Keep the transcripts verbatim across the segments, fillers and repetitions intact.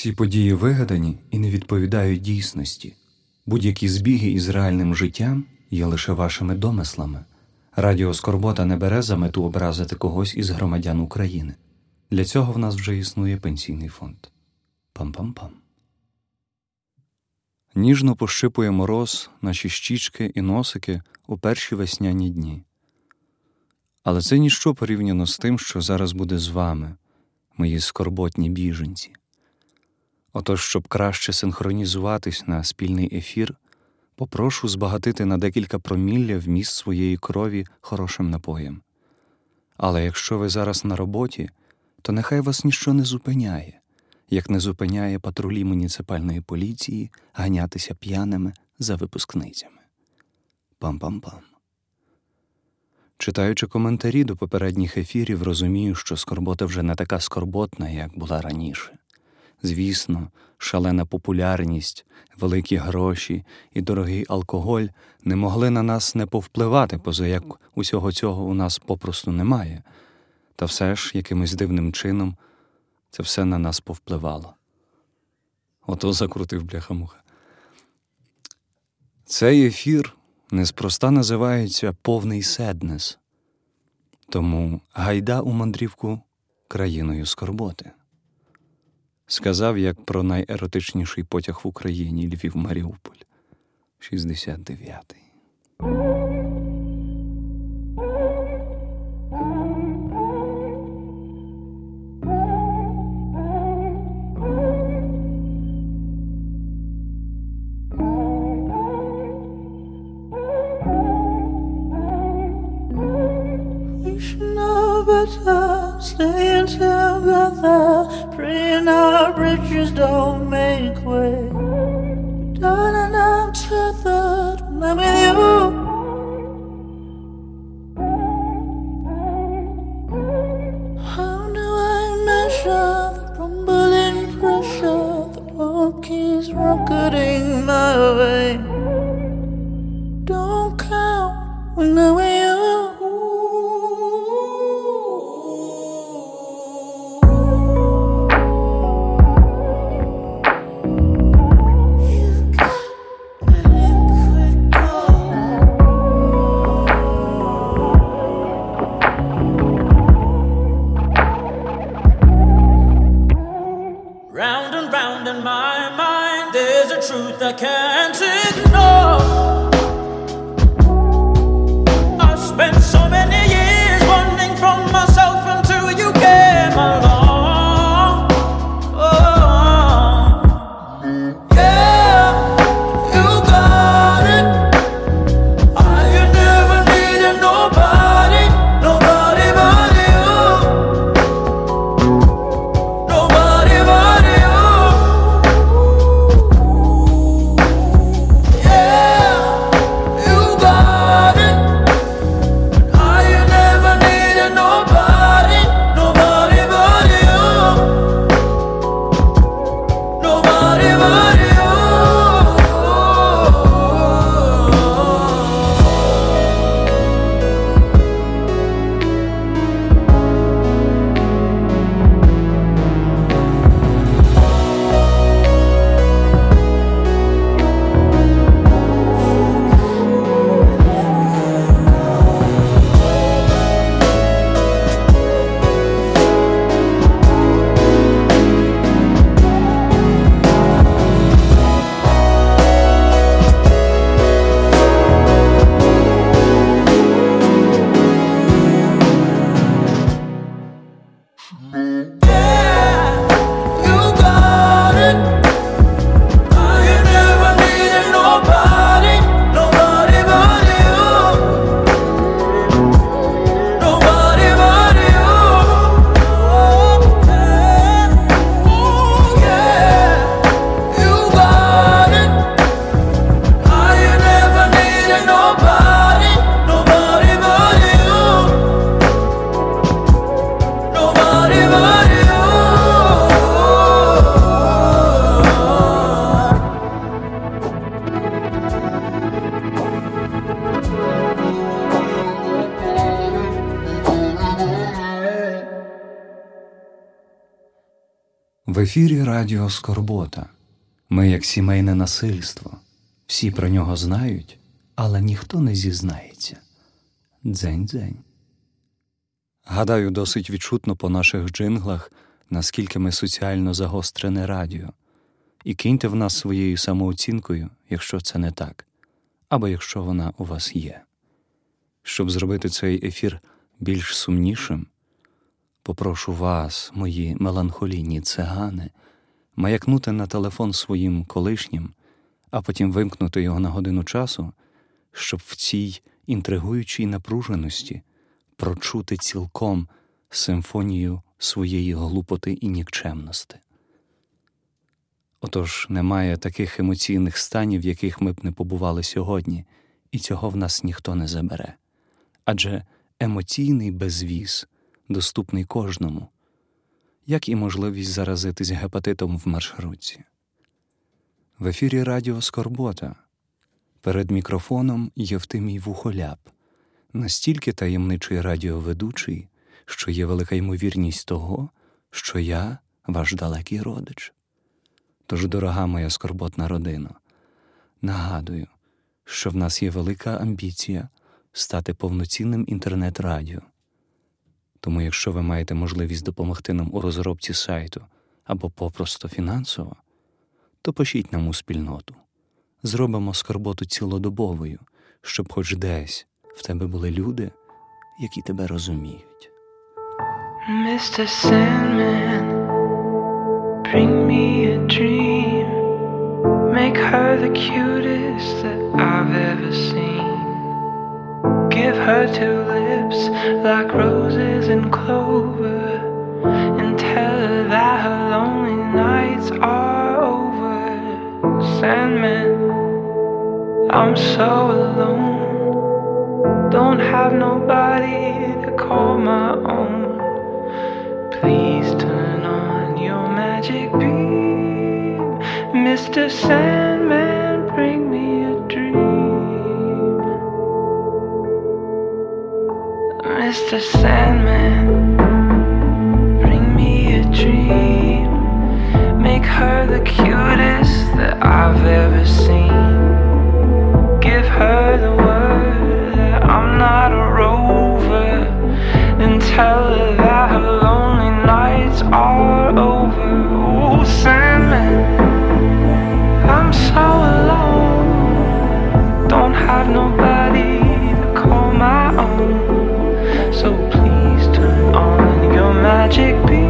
Всі події вигадані і не відповідають дійсності. Будь-які збіги із реальним життям є лише вашими домислами. Радіо Скорбота не бере за мету образити когось із громадян України. Для цього в нас вже існує пенсійний фонд. Пам-пам-пам. Ніжно пощипує мороз наші щічки і носики у перші весняні дні. Але це ніщо порівняно з тим, що зараз буде з вами, мої скорботні біженці. Отож, щоб краще синхронізуватись на спільний ефір, попрошу збагатити на декілька промілля вміст своєї крові хорошим напоєм. Але якщо ви зараз на роботі, то нехай вас ніщо не зупиняє, як не зупиняє патрулі муніципальної поліції ганятися п'яними за випускницями. Пам-пам-пам. Читаючи коментарі до попередніх ефірів, розумію, що скорбота вже не така скорботна, як була раніше. Звісно, шалена популярність, великі гроші і дорогий алкоголь не могли на нас не повпливати, поза як усього цього у нас попросту немає. Та все ж, якимось дивним чином, це все на нас повпливало. Ото закрутив бляха-муха. Цей ефір неспроста називається «Повний Седнес». Тому гайда у мандрівку країною скорботи. Сказав, як про найеротичніший потяг в Україні Львів-Маріуполь. шістдесят дев'ятий. Stay together, praying our bridges don't make way. Darling, I'm tethered when I'm with you. How do I measure the crumbling pressure? The world keeps rocketing my way. Don't count when I'm with you. Yeah! ефірі Радіо Скорбота. Ми як сімейне насильство. Всі про нього знають, але ніхто не зізнається. Дзень-дзень. Гадаю, досить відчутно по наших джинглах, наскільки ми соціально загострене радіо. І киньте в нас своєю самооцінкою, якщо це не так, або якщо вона у вас є. Щоб зробити цей ефір більш сумнішим, попрошу вас, мої меланхолійні цигани, маякнути на телефон своїм колишнім, а потім вимкнути його на годину часу, щоб в цій інтригуючій напруженості прочути цілком симфонію своєї глупоти і нікчемності. Отож, немає таких емоційних станів, в яких ми б не побували сьогодні, і цього в нас ніхто не забере. Адже емоційний безвіз доступний кожному, як і можливість заразитись гепатитом в маршрутці. В ефірі Радіо Скорбота. Перед мікрофоном Євтимій Вухоляп, настільки таємничий радіоведучий, що є велика ймовірність того, що я ваш далекий родич. Тож, дорога моя скорботна родина, нагадую, що в нас є велика амбіція стати повноцінним інтернет-радіо. Тому якщо ви маєте можливість допомогти нам у розробці сайту або попросто фінансово, то пишіть нам у спільноту. Зробимо скорботу цілодобовою, щоб хоч десь в тебе були люди, які тебе розуміють. містер Sandman, bring me a dream. Make her the cutest that I've ever seen. Give her two lips like roses and clover. And tell her that her lonely nights are over. Sandman, I'm so alone. Don't have nobody to call my own. Please turn on your magic beam. містер Sandman, bring me a dream. містер Sandman, bring me a dream. Make her the cutest that I've ever seen. Give her the word. I'm not a rover. Then tell her that her lonely nights are over. Oh, Sandman, I'm so alone. Don't have nobody to call my own. So please turn on your magic beam.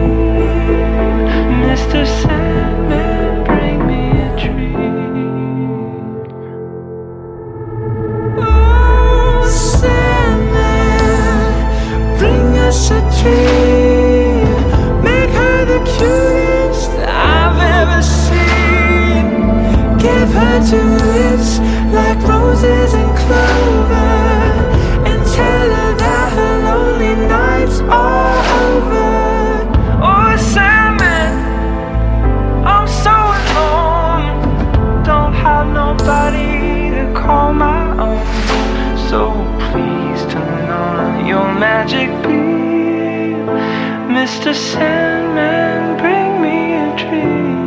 містер Sandman, bring me a dream. A dream, make her the cutest I've ever seen. Give her two lips like roses and clover, and tell her that her lonely nights are over. Oh, Sandman, I'm so alone. Don't have nobody to call my own. So please turn on your magic beam. містер Sandman, bring me a dream.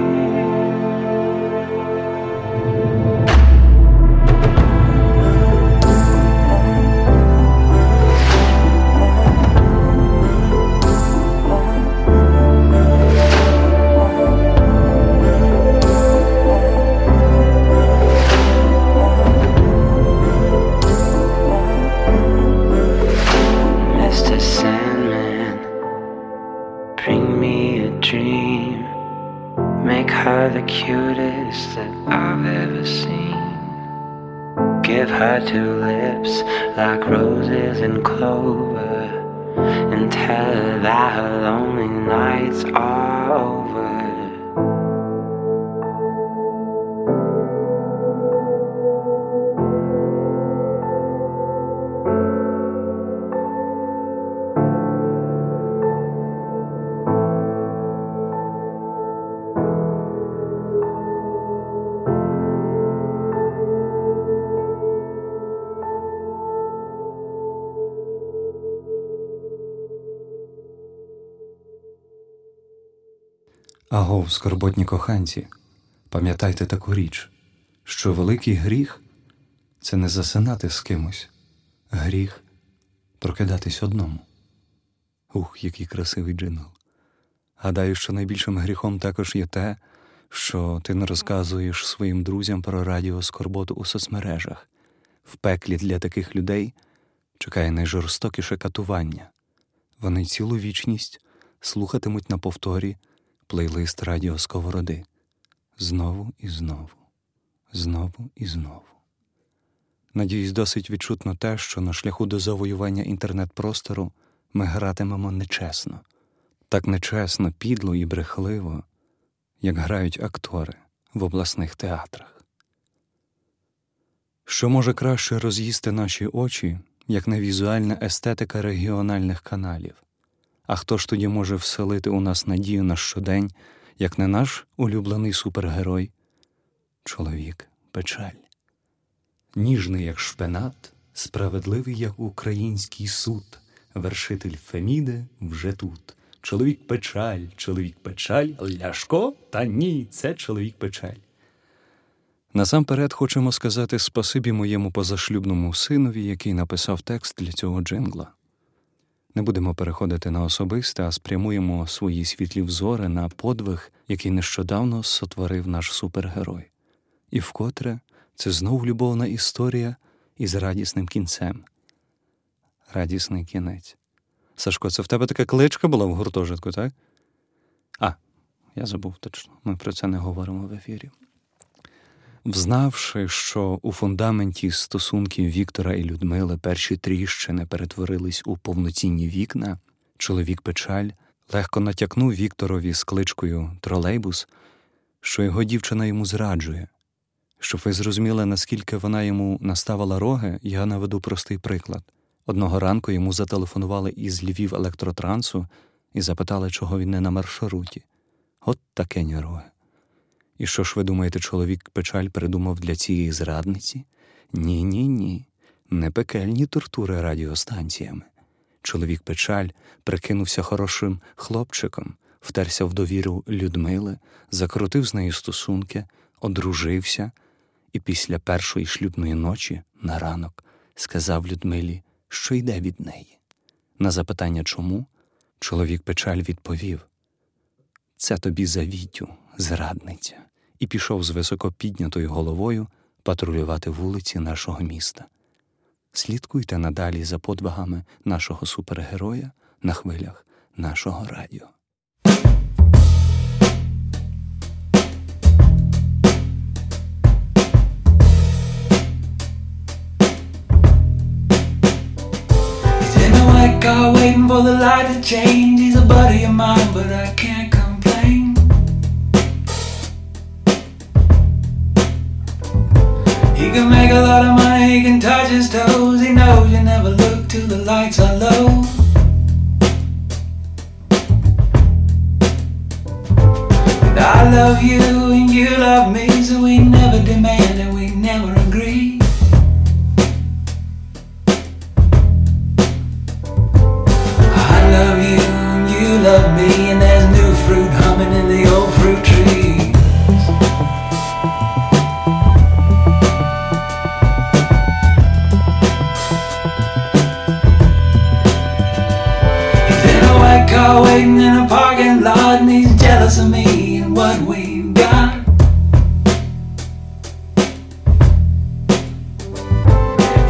Cutest that I've ever seen. Give her two lips like roses and clover, and tell her that her lonely nights are over. Агов, скорботні коханці, пам'ятайте таку річ, що великий гріх – це не засинати з кимось, гріх – прокидатись одному. Ух, який красивий джингл. Гадаю, що найбільшим гріхом також є те, що ти не розказуєш своїм друзям про радіо Скорботу у соцмережах. В пеклі для таких людей чекає найжорстокіше катування. Вони цілу вічність слухатимуть на повторі плейлист радіо Сковороди. Знову і знову. Знову і знову. Надіюсь, досить відчутно те, що на шляху до завоювання інтернет-простору ми гратимемо нечесно. Так нечесно, підло і брехливо, як грають актори в обласних театрах. Що може краще роз'їсти наші очі, як не візуальна естетика регіональних каналів? А хто ж тоді може вселити у нас надію на щодень, як не наш улюблений супергерой? Чоловік-печаль. Ніжний, як шпинат, справедливий, як український суд, вершитель Феміди вже тут. Чоловік-печаль, чоловік-печаль, Ляшко? Та ні, це чоловік-печаль. Насамперед хочемо сказати спасибі моєму позашлюбному синові, який написав текст для цього джингла. Не будемо переходити на особисте, а спрямуємо свої світлі взори на подвиг, який нещодавно сотворив наш супергерой. І вкотре це знов любовна історія із радісним кінцем. Радісний кінець. Сашко, це в тебе така кличка була в гуртожитку, так? А, я забув точно, ми про це не говоримо в ефірі. Взнавши, що у фундаменті стосунків Віктора і Людмили перші тріщини перетворились у повноцінні вікна, чоловік-печаль легко натякнув Вікторові з кличкою «тролейбус», що його дівчина йому зраджує. Щоб ви зрозуміли, наскільки вона йому наставила роги, я наведу простий приклад. Одного ранку йому зателефонували із Львів електротрансу і запитали, чого він не на маршруті. От таке нерве. І що ж ви думаєте, чоловік-печаль придумав для цієї зрадниці? Ні-ні-ні, не пекельні тортури радіостанціями. Чоловік-печаль прикинувся хорошим хлопчиком, втерся в довіру Людмили, закрутив з нею стосунки, одружився і після першої шлюбної ночі на ранок сказав Людмилі, що йде від неї. На запитання «чому?» чоловік-печаль відповів «Це тобі за Вітю, зрадниця», і пішов з високо піднятою головою патрулювати вулиці нашого міста. Слідкуйте надалі за подвигами нашого супергероя на хвилях нашого радіо. God, waiting for the light to change. He's a buddy of mine, but I can't complain. He can make a lot of money, he can touch his toes. He knows you never look till the lights are low. And I love you and you love me, so we never demand and we never agree. Love me, and there's new fruit humming in the old fruit trees. He's in a white car waiting in a parking lot, and he's jealous of me and what we've got.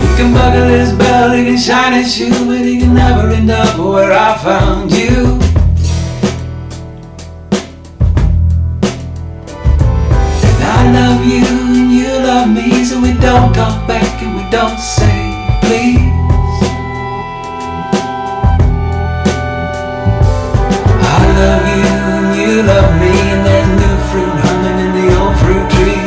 He can buckle his belt, he can shine his shoe, but he can never end up where I found you. You and you love me, so we don't talk back and we don't say please. I love you and you love me, and there's new fruit humming in the old fruit trees.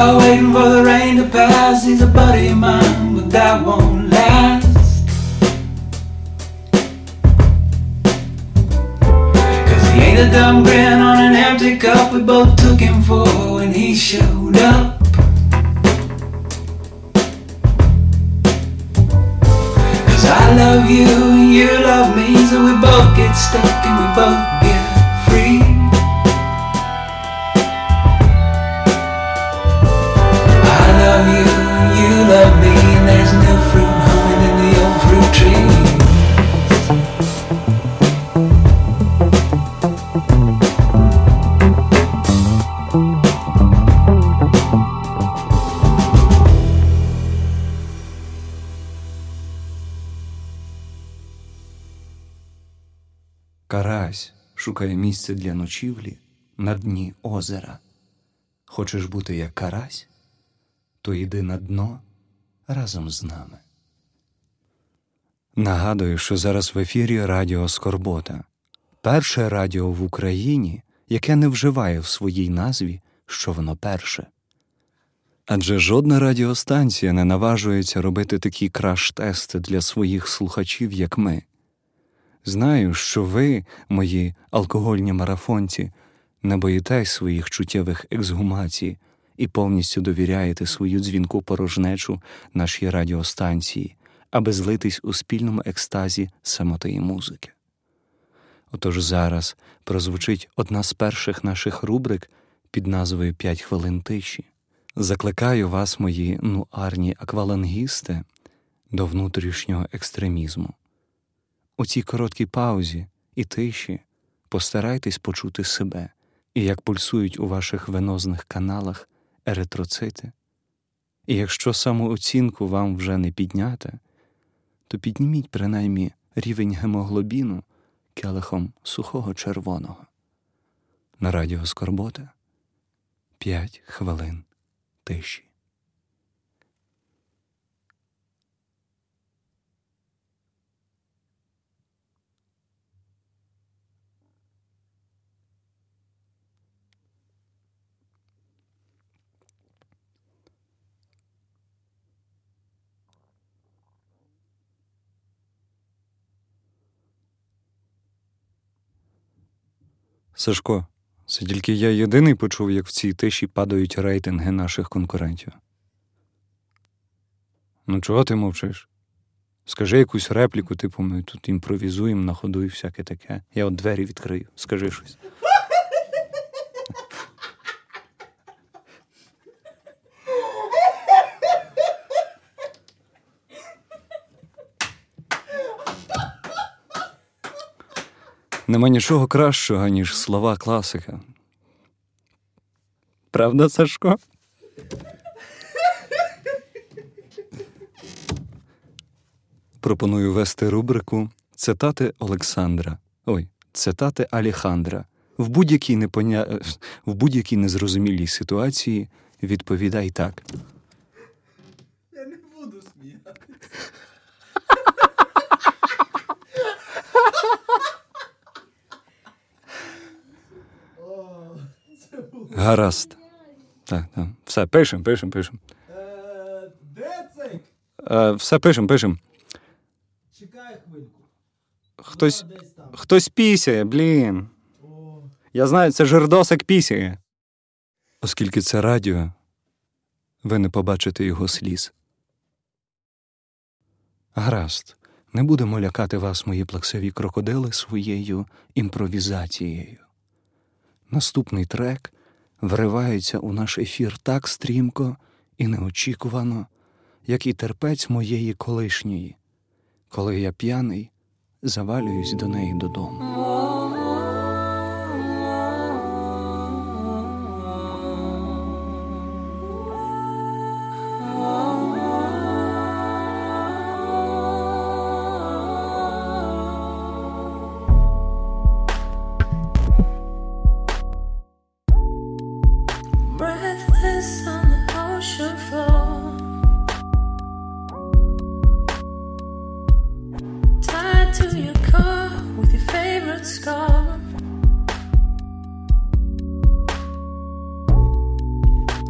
car waiting for the rain to pass. He's a buddy of mine, but that won't last. Cause he ain't a dumb grin on an empty cup. We both took him for when he showed up. Cause I love you and you love me, so we both get stuck and we both get free. Love me, and there's no fruit humming in the old fruit trees. Карась шукає місце для ночівлі на дні озера. Хочеш бути як карась, то йди на дно разом з нами. Нагадую, що зараз в ефірі Радіо Скорбота. Перше радіо в Україні, яке не вживає в своїй назві, що воно перше. Адже жодна радіостанція не наважується робити такі краш-тести для своїх слухачів, як ми. Знаю, що ви, мої алкогольні марафонці, не боїтесь своїх чуттєвих ексгумацій, і повністю довіряєте свою дзвінку порожнечу нашій радіостанції, аби злитись у спільному екстазі самоти і музики. Отож зараз прозвучить одна з перших наших рубрик під назвою «п'ять хвилин тиші». Закликаю вас, мої нуарні аквалангісти, до внутрішнього екстремізму. У цій короткій паузі і тиші постарайтесь почути себе, і як пульсують у ваших венозних каналах еритроцити. І якщо самооцінку вам вже не підняти, то підніміть принаймні рівень гемоглобіну келихом сухого червоного. На Радіо Скорбота п'ять хвилин тиші. Сашко, це тільки я єдиний почув, як в цій тиші падають рейтинги наших конкурентів. Ну чого ти мовчиш? Скажи якусь репліку, типу ми тут імпровізуємо на ходу і всяке таке. Я от двері відкрию, скажи щось. Нема нічого кращого, ніж слова класика. Правда, Сашко? Пропоную вести рубрику «Цитати Олександра». Ой, «Цитати Алехандра». В будь-якій непоня... в будь-якій незрозумілій ситуації відповідай так. Я не буду сміятися. Гаразд. Так, так. Все, пишем, пишем, пишем. Де цей? Все, пишем, пишем. Чекай хвильку. Хтось, хтось пісяє, блін. О. Я знаю, це жердосик пісяє. Оскільки це радіо, ви не побачите його сліз. Гаразд. Не будемо лякати вас, мої плаксові крокодили, своєю імпровізацією. Наступний трек вривається у наш ефір так стрімко і неочікувано, як і терпець моєї колишньої, коли я п'яний завалююсь до неї додому.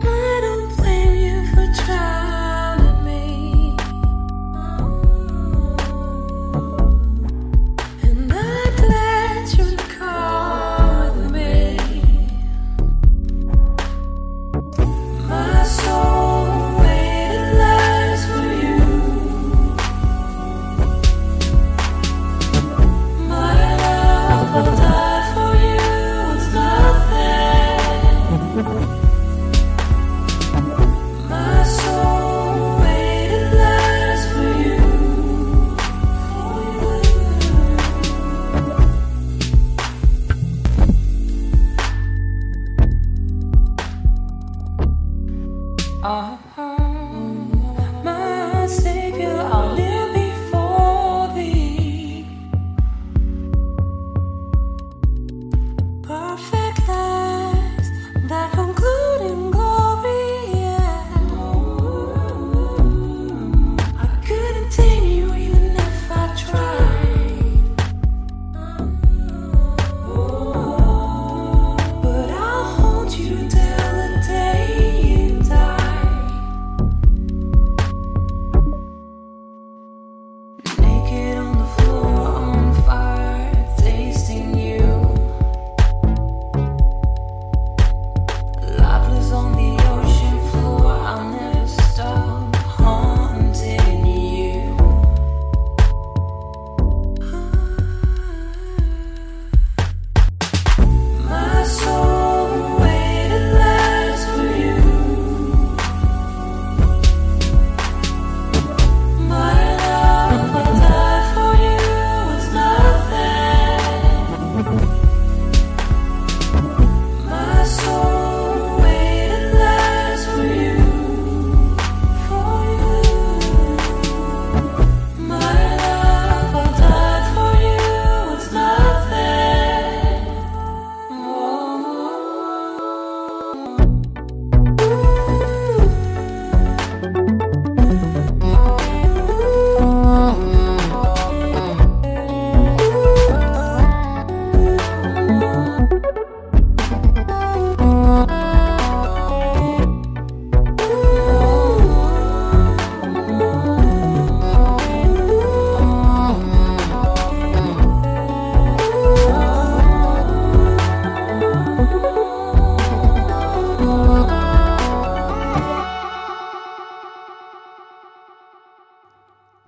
I don't play.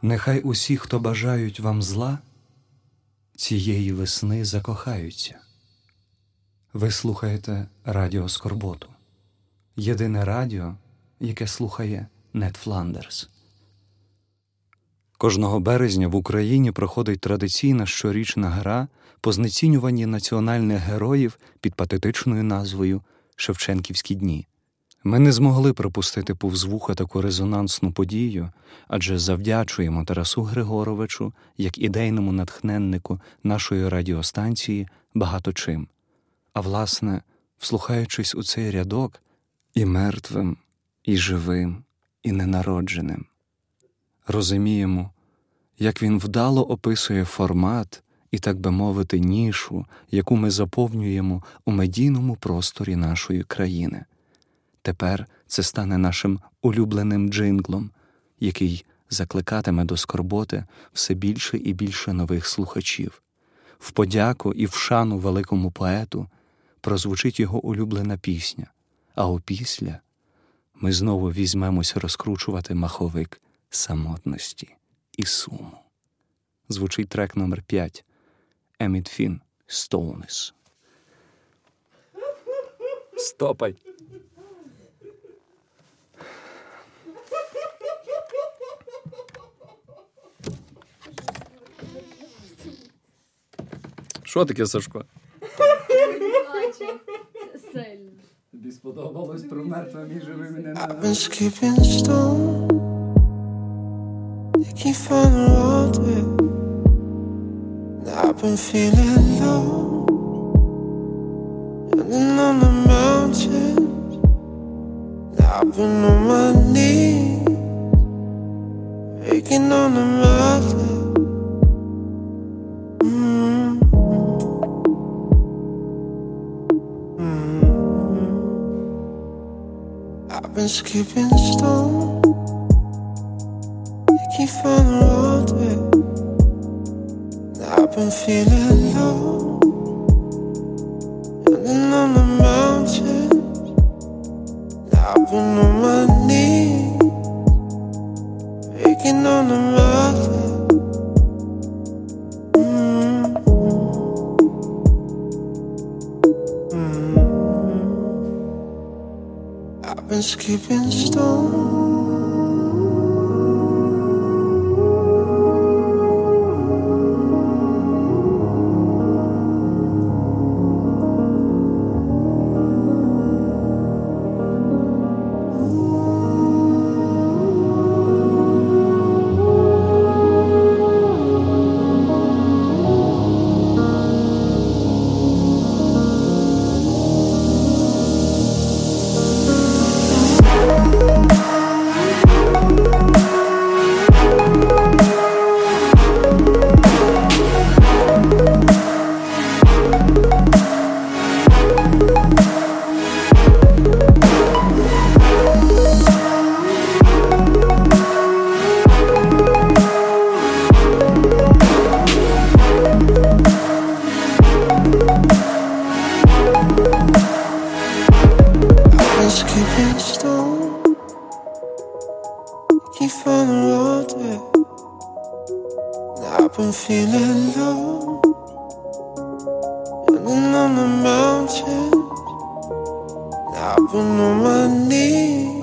Нехай усі, хто бажають вам зла, цієї весни закохаються. Ви слухаєте Радіо Скорботу. Єдине радіо, яке слухає Нет Фландерс. Кожного березня в Україні проходить традиційна щорічна гра по знецінюванні національних героїв під патетичною назвою «Шевченківські дні». Ми не змогли пропустити повз вуха таку резонансну подію, адже завдячуємо Тарасу Григоровичу, як ідейному натхненнику нашої радіостанції, багато чим. А власне, вслухаючись у цей рядок, і мертвим, і живим, і ненародженим, розуміємо, як він вдало описує формат і, так би мовити, нішу, яку ми заповнюємо у медійному просторі нашої країни. Тепер це стане нашим улюбленим джинглом, який закликатиме до скорботи все більше і більше нових слухачів. В подяку і в шану великому поету прозвучить його улюблена пісня, а опісля ми знову візьмемось розкручувати маховик самотності і суму. Звучить трек номер п'ять Emmit Fenn «Stones». Стопай! Що таке, Сашко? Тобі сподобалось про мертвим і живим і ненависним. Been skipping stones, keep on the roadway. I've been feeling low, running on the mountain. I've been on my knees, waking on the mountain. Mm-hmm. Mm-hmm. I've been skipping stones. Ooh. front all day. I've been feeling low, running on the mountain. I've been on my knees,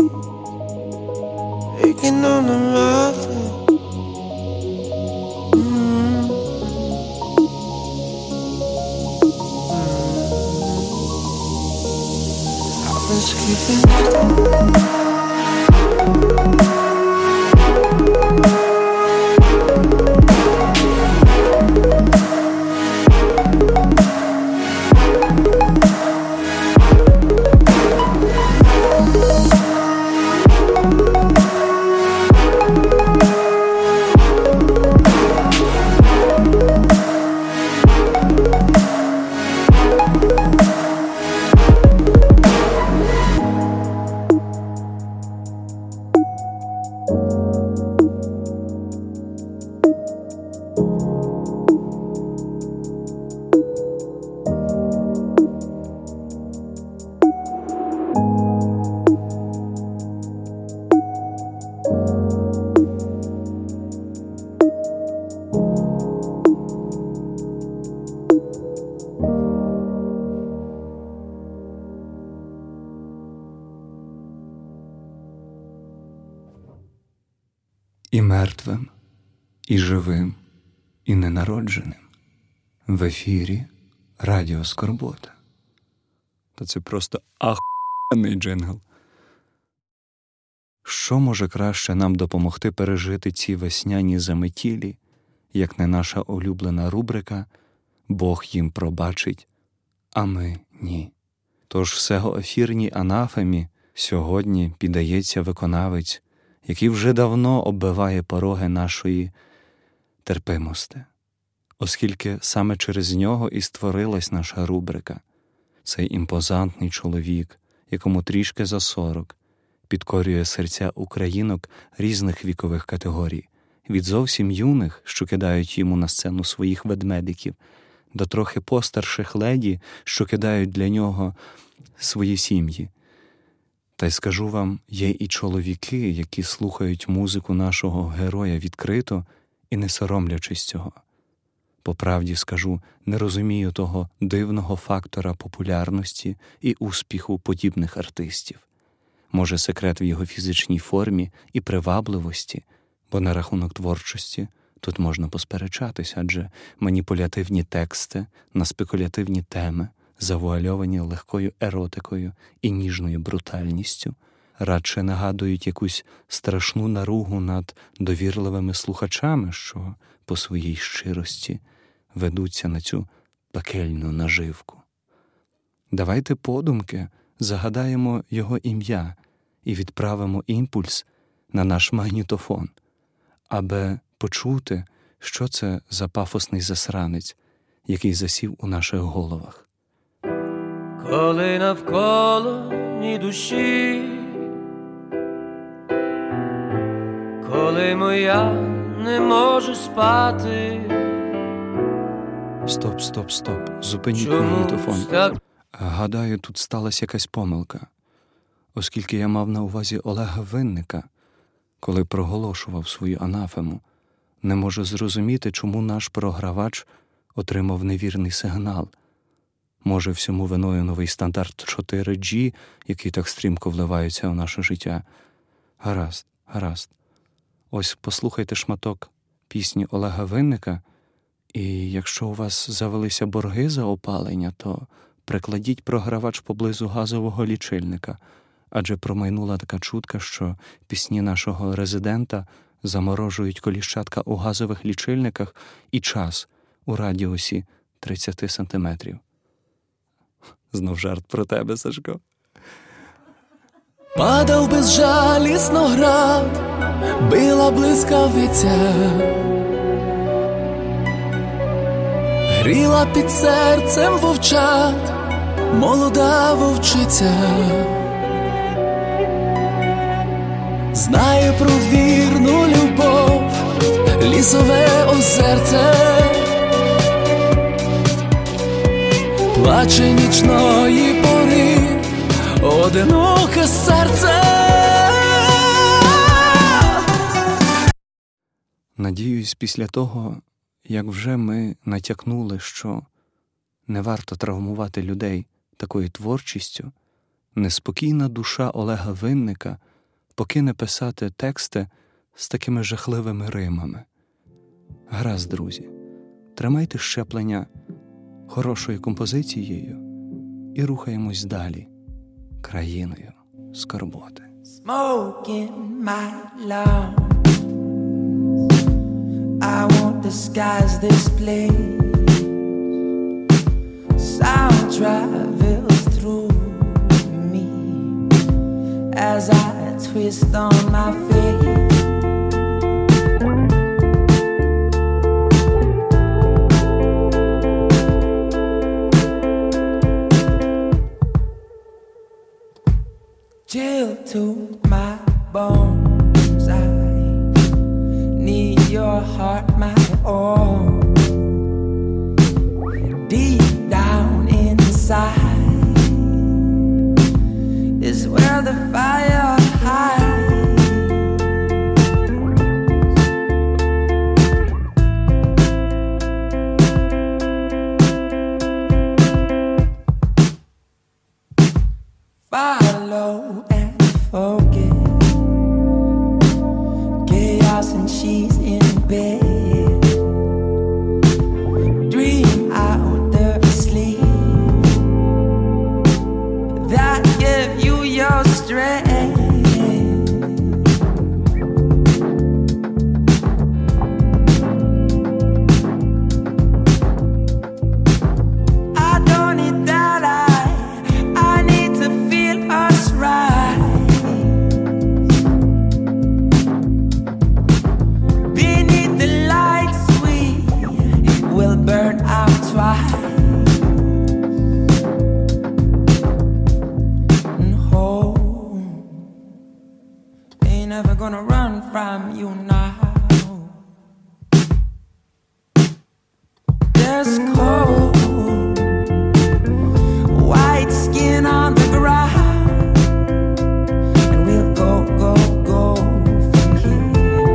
breaking on the mountain. Mm-hmm. I've been sleeping. І мертвим, і живим, і ненародженим. В ефірі Радіо Скорбота. Та це просто ахуєнний джингл. Що може краще нам допомогти пережити ці весняні заметілі, як не наша улюблена рубрика «Бог їм пробачить, а ми ні». Тож всегоефірній анафемі сьогодні піддається виконавець, який вже давно оббиває пороги нашої терпимості, оскільки саме через нього і створилась наша рубрика. Цей імпозантний чоловік, якому трішки за сорок, підкорює серця українок різних вікових категорій, від зовсім юних, що кидають йому на сцену своїх ведмедиків, до трохи постарших леді, що кидають для нього свої сім'ї. Та й скажу вам, є і чоловіки, які слухають музику нашого героя відкрито і не соромлячись цього. По правді скажу, не розумію того дивного фактора популярності і успіху подібних артистів. Може, секрет в його фізичній формі і привабливості, бо на рахунок творчості тут можна посперечатись, адже маніпулятивні тексти на спекулятивні теми, завуальовані легкою еротикою і ніжною брутальністю, радше нагадують якусь страшну наругу над довірливими слухачами, що по своїй щирості ведуться на цю пекельну наживку. Давайте подумки загадаємо його ім'я і відправимо імпульс на наш магнітофон, аби почути, що це за пафосний засранець, який засів у наших головах. Коли навколо ні душі, коли моя не може спати. Стоп, стоп, стоп, зупиніть магнітофон. Гадаю, тут сталася якась помилка, оскільки я мав на увазі Олега Винника, коли проголошував свою анафему. Не можу зрозуміти, чому наш програвач отримав невірний сигнал. Може, всьому виною новий стандарт чотири джі, який так стрімко вливається у наше життя. Гаразд, гаразд. Ось послухайте шматок пісні Олега Винника, і якщо у вас завелися борги за опалення, то прикладіть програвач поблизу газового лічильника, адже промайнула така чутка, що пісні нашого резидента заморожують коліщатка у газових лічильниках і час у радіусі тридцять сантиметрів. Знов жарт про тебе, Сашко. Падав безжалісно град, била блискавиця, гріла під серцем вовчат молода вовчиця. Знаю про вірну любов лісове озерце, плаче нічної пори одиноке серце. надіюсь, після того, як вже ми натякнули, що не варто травмувати людей такою творчістю, неспокійна душа Олега Винника покине писати тексти з такими жахливими римами. Гаразд, друзі, тримайте щеплення хорошою композицією і рухаємось далі країною скорботи. Smoking my lungs, I won't disguise this place. Sound travels through me as I twist on my face. Chill to my bones, I need your heart, my all. Deep down inside is where the fire hides. Follow and forget chaos, and she's in bed. Gonna run from you now. There's cold white skin on the ground, and we'll go, go, go from here.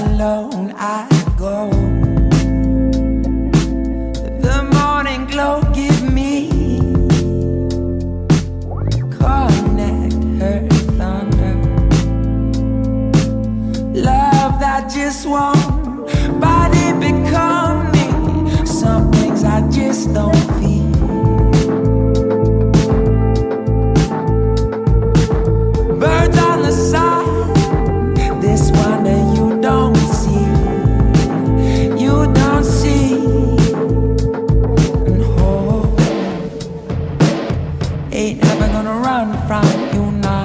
Alone I go. The morning glow give me, connect her thunder, love that just won't body become me. Some things I just don't feel. Birds on the side, this wonder you don't see. See and hold. Ain't ever gonna run from you now.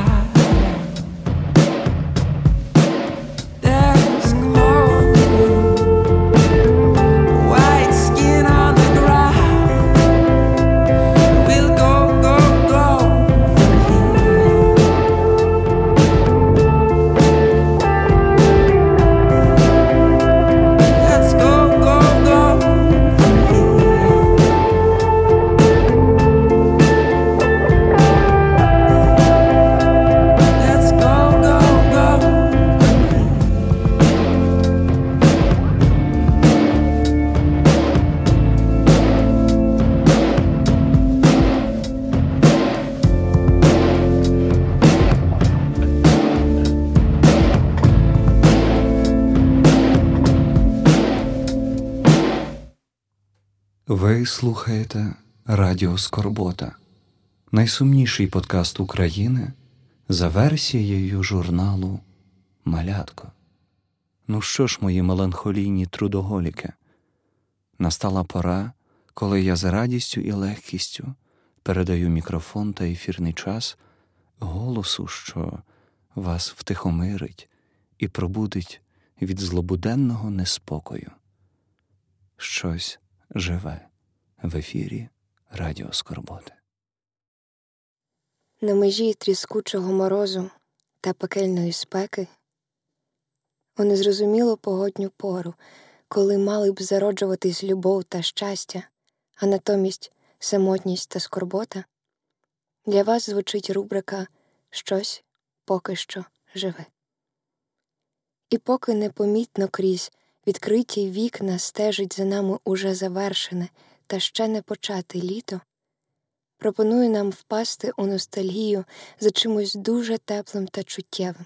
Ви слухаєте Радіо Скорбота, найсумніший подкаст України за версією журналу «Малятко». Ну що ж, мої меланхолійні трудоголіки, настала пора, коли я з радістю і легкістю передаю мікрофон та ефірний час голосу, що вас втихомирить і пробудить від злобуденного неспокою. Щось живе в ефірі Радіо Скорботи. На межі тріскучого морозу та пекельної спеки, у незрозумілу погодню пору, коли мали б зароджуватись любов та щастя, а натомість самотність та скорбота, для вас звучить рубрика «Щось поки що живе». І поки непомітно крізь відкриті вікна стежить за нами уже завершене та ще не почати літо, пропонує нам впасти у ностальгію за чимось дуже теплим та чуттєвим,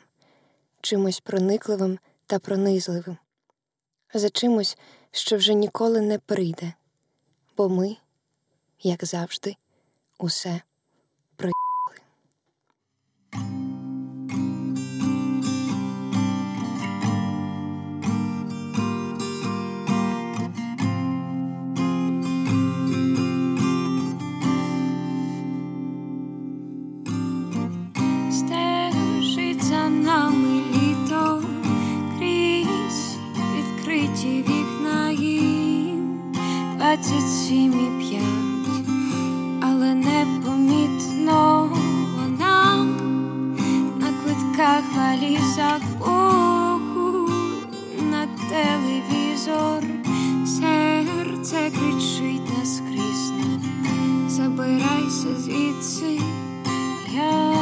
чимось проникливим та пронизливим, за чимось, що вже ніколи не прийде, бо ми, як завжди, усе проїхали. Стежить за нами літо крізь відкриті вікна їм двадцять сім і п'ять. Але непомітно вона на квитках, валізах, оху, на телевізор. Серце кричить наскрізно: забирайся звідси, я.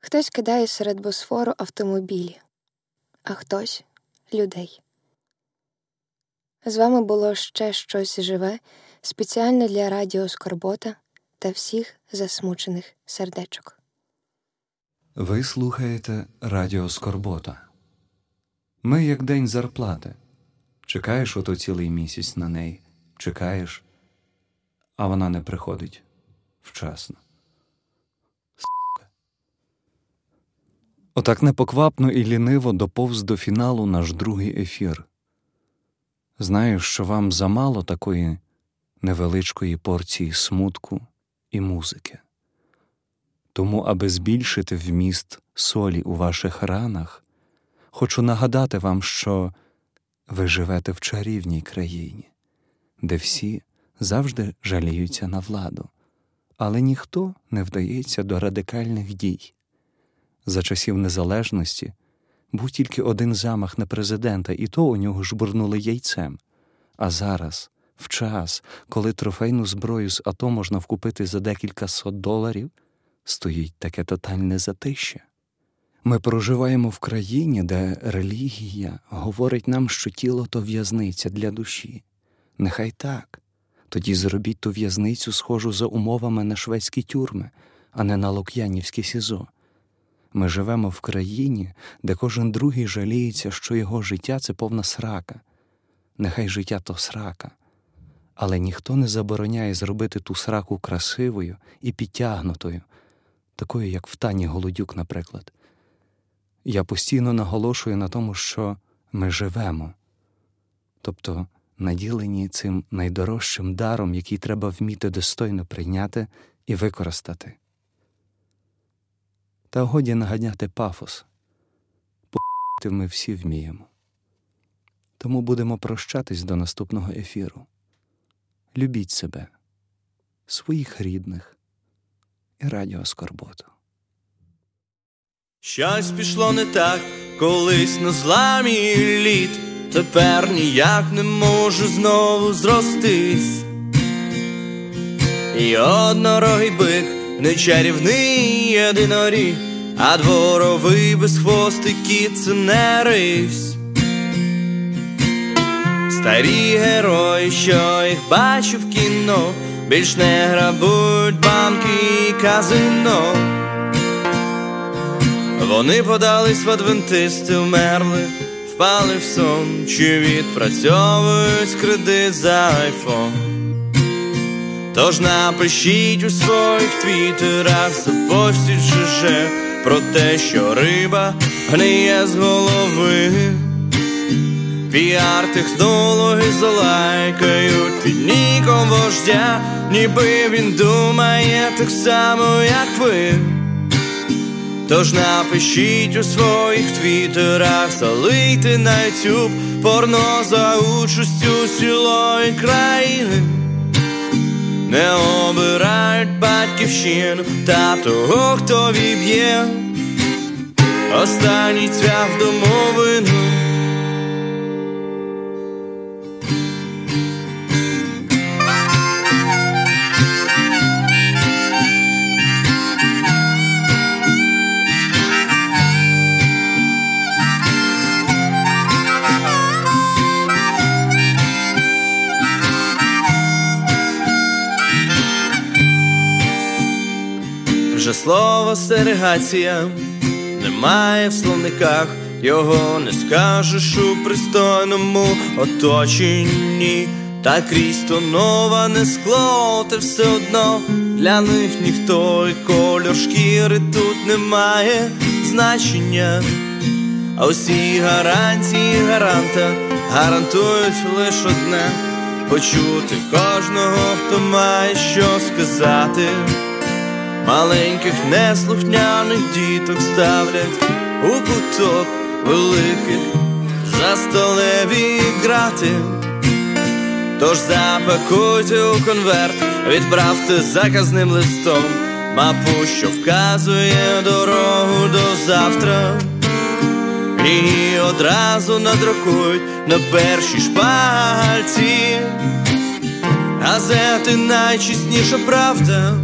Хтось кидає серед Босфору автомобілі, а хтось – людей. З вами було ще щось живе спеціально для Радіо Скорбота та всіх засмучених сердечок. Ви слухаєте Радіо Скорбота. Ми як день зарплати. Чекаєш ото цілий місяць на неї, чекаєш, а вона не приходить вчасно. Отак непоквапно і ліниво доповз до фіналу наш другий ефір. Знаю, що вам замало такої невеличкої порції смутку і музики. Тому, аби збільшити вміст солі у ваших ранах, хочу нагадати вам, що ви живете в чарівній країні, де всі завжди жаліються на владу, але ніхто не вдається до радикальних дій. за часів незалежності був тільки один замах на президента, і то у нього жбурнули яйцем. А зараз, в час, коли трофейну зброю з АТО можна вкупити за декілька сот доларів, стоїть таке тотальне затище. Ми проживаємо в країні, де релігія говорить нам, що тіло – то в'язниця для душі. Нехай так. Тоді зробіть ту в'язницю схожу за умовами на шведські тюрми, а не на лук'янівське СІЗО. Ми живемо в країні, де кожен другий жаліється, що його життя – це повна срака. Нехай життя – то срака. Але ніхто не забороняє зробити ту сраку красивою і підтягнутою, такою, як в Тані Голодюк, наприклад. Я постійно наголошую на тому, що ми живемо. Тобто, наділені цим найдорожчим даром, який треба вміти достойно прийняти і використати. Та годі наганяти пафос. По***ти ми всі вміємо. Тому будемо прощатись до наступного ефіру. Любіть себе, своїх рідних і Радіо Скорботу. Щось пішло не так, колись на зламі літ. Тепер ніяк не можу знову зростись. І однорогий бик, не чарівний єдиноріг, а дворовий безхвостий кіт – це не ривсь. Старі герої, що їх бачу в кіно, більш не грабують банки і казино. Вони подались в адвентисти, вмерли, впали в сон, чи відпрацьовують кредит за айфон. Тож напишіть у своїх твіттерах, запостіть ЖЖ про те, що риба гниє з голови. Піар-технологи залайкають під ніком вождя, ніби він думає так само, як ви. Тож напишіть у своїх твіттерах, залийте на ютюб порно за участю цілої країни. Не обирають батьківщину та того, хто віб'є останній цвях домовину. Вже слово «сегрегація» немає в словниках, його не скажеш у пристойному оточенні. Та крізь тоноване скло, ти все одно для них ніхто, і кольор шкіри тут не має значення. А усі гарантії гаранта гарантують лише одне – почути кожного, хто має що сказати. Маленьких неслухняних діток ставлять у куток, великих за столеві грати. Тож запакуйте у конверт, відправте заказним листом мапу, що вказує дорогу до завтра. І одразу надрукують на першій шпальці газети «Найчесніша правда».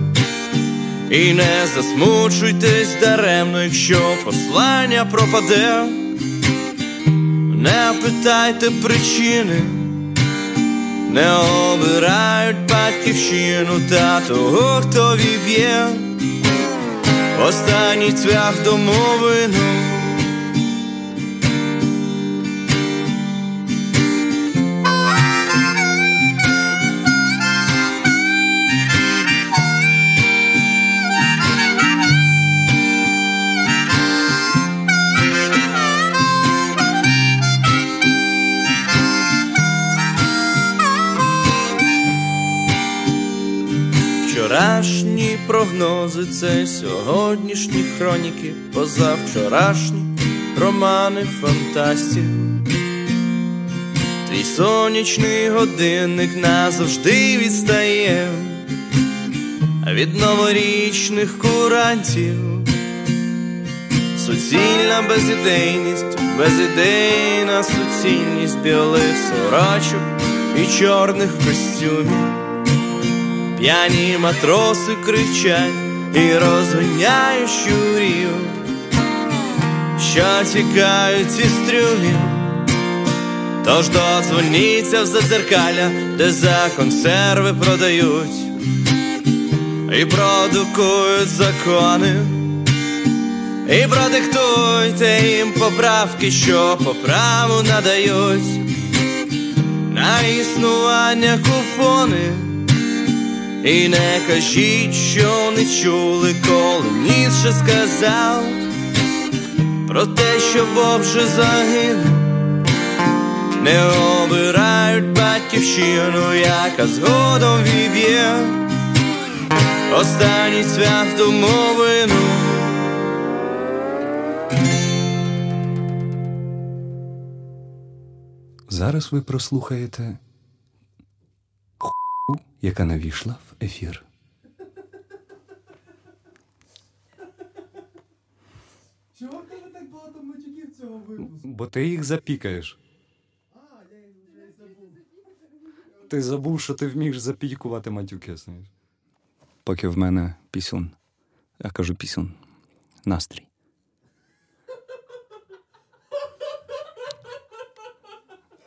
І не засмучуйтесь даремно, якщо послання пропаде. Не питайте причини, не обирають батьківщину та того, хто віб'є останній цвях домовину. Вчорашні прогнози – це сьогоднішні хроніки, позавчорашні романи фантастів. Твій сонячний годинник назавжди відстає від новорічних курантів. Суцільна безідейність, безідейна суцільність білих сорочок і чорних костюмів. П'яні матроси кричать і розганяють щурів, що тікають із трюмів. Тож додзвоніться в задзеркалля, де за консерви продають і продукують закони. І продиктуйте їм поправки, що по праву надають на існування купони. І не кажіть, що не чули, коли Ніцше сказав про те, що Бог вже загинув. Не обирають батьківщину, яка згодом віб'є останній цвях в домовину. Зараз ви прослухаєте ху**, яка навійшла в ефір. Чого в тебе так багато матюків цього випуску? Бо ти їх запікаєш. А, я їх вже забув. Ти забув, що ти вмієш запікувати матюки, знаєш. Поки в мене пісюн, я кажу пісюн, настрій.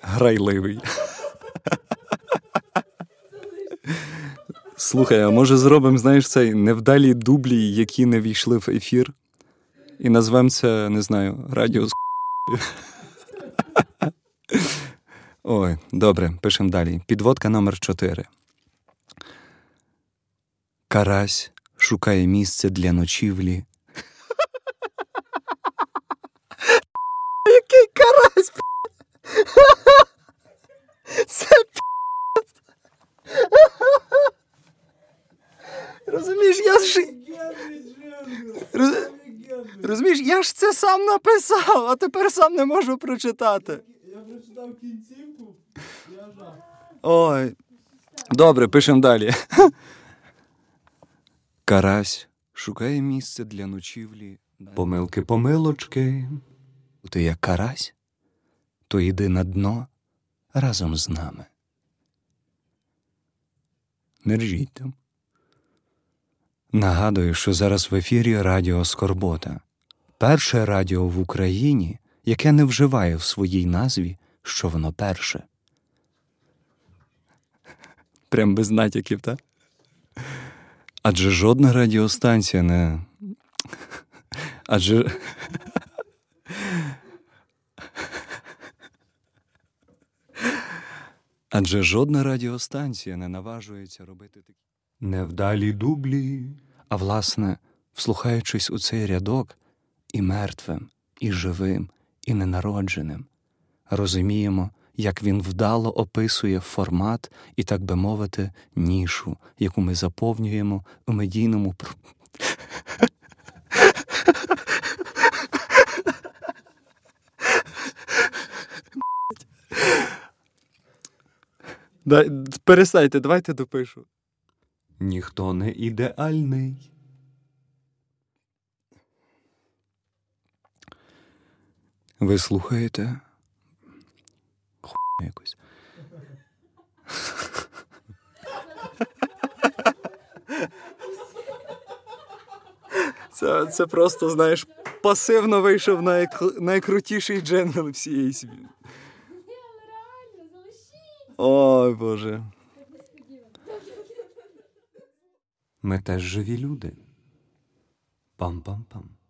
Грайливий. Слухай, а може зробимо, знаєш, цей невдалі дублі, які не війшли в ефір, і назвемо це, не знаю, радіо Скорбота. Ой, добре, пишемо далі. Підводка номер чотири. Карась шукає місце для ночівлі. Який карась, б*****? Це п***ць. Розумієш, я ж... Розумієш, я ж це сам написав, а тепер сам не можу прочитати. Я прочитав кінцівку, я жах. Ой, добре, пишемо далі. Карась шукає місце для ночівлі. Помилки-помилочки. Ти як карась, то йди на дно разом з нами. Не ржіть там. Нагадую, що зараз в ефірі Радіо Скорбота. Перше радіо в Україні, яке не вживає в своїй назві, що воно перше. Прям без натяків, так? Адже жодна радіостанція не... Адже... Адже жодна радіостанція не наважується робити такі невдалі дублі. А власне, вслухаючись у цей рядок, і мертвим, і живим, і ненародженим, розуміємо, як він вдало описує формат і, так би мовити, нішу, яку ми заповнюємо у медійному пр... Дай, перестайте, давайте допишу. Ніхто не ідеальний. Ви слухаєте? Хуй якось. Це, це просто, знаєш, пасивно вийшов най, найкрутіший джингл всієї світі. Ой, Боже. Ми теж живі люди. Пам-пам-пам.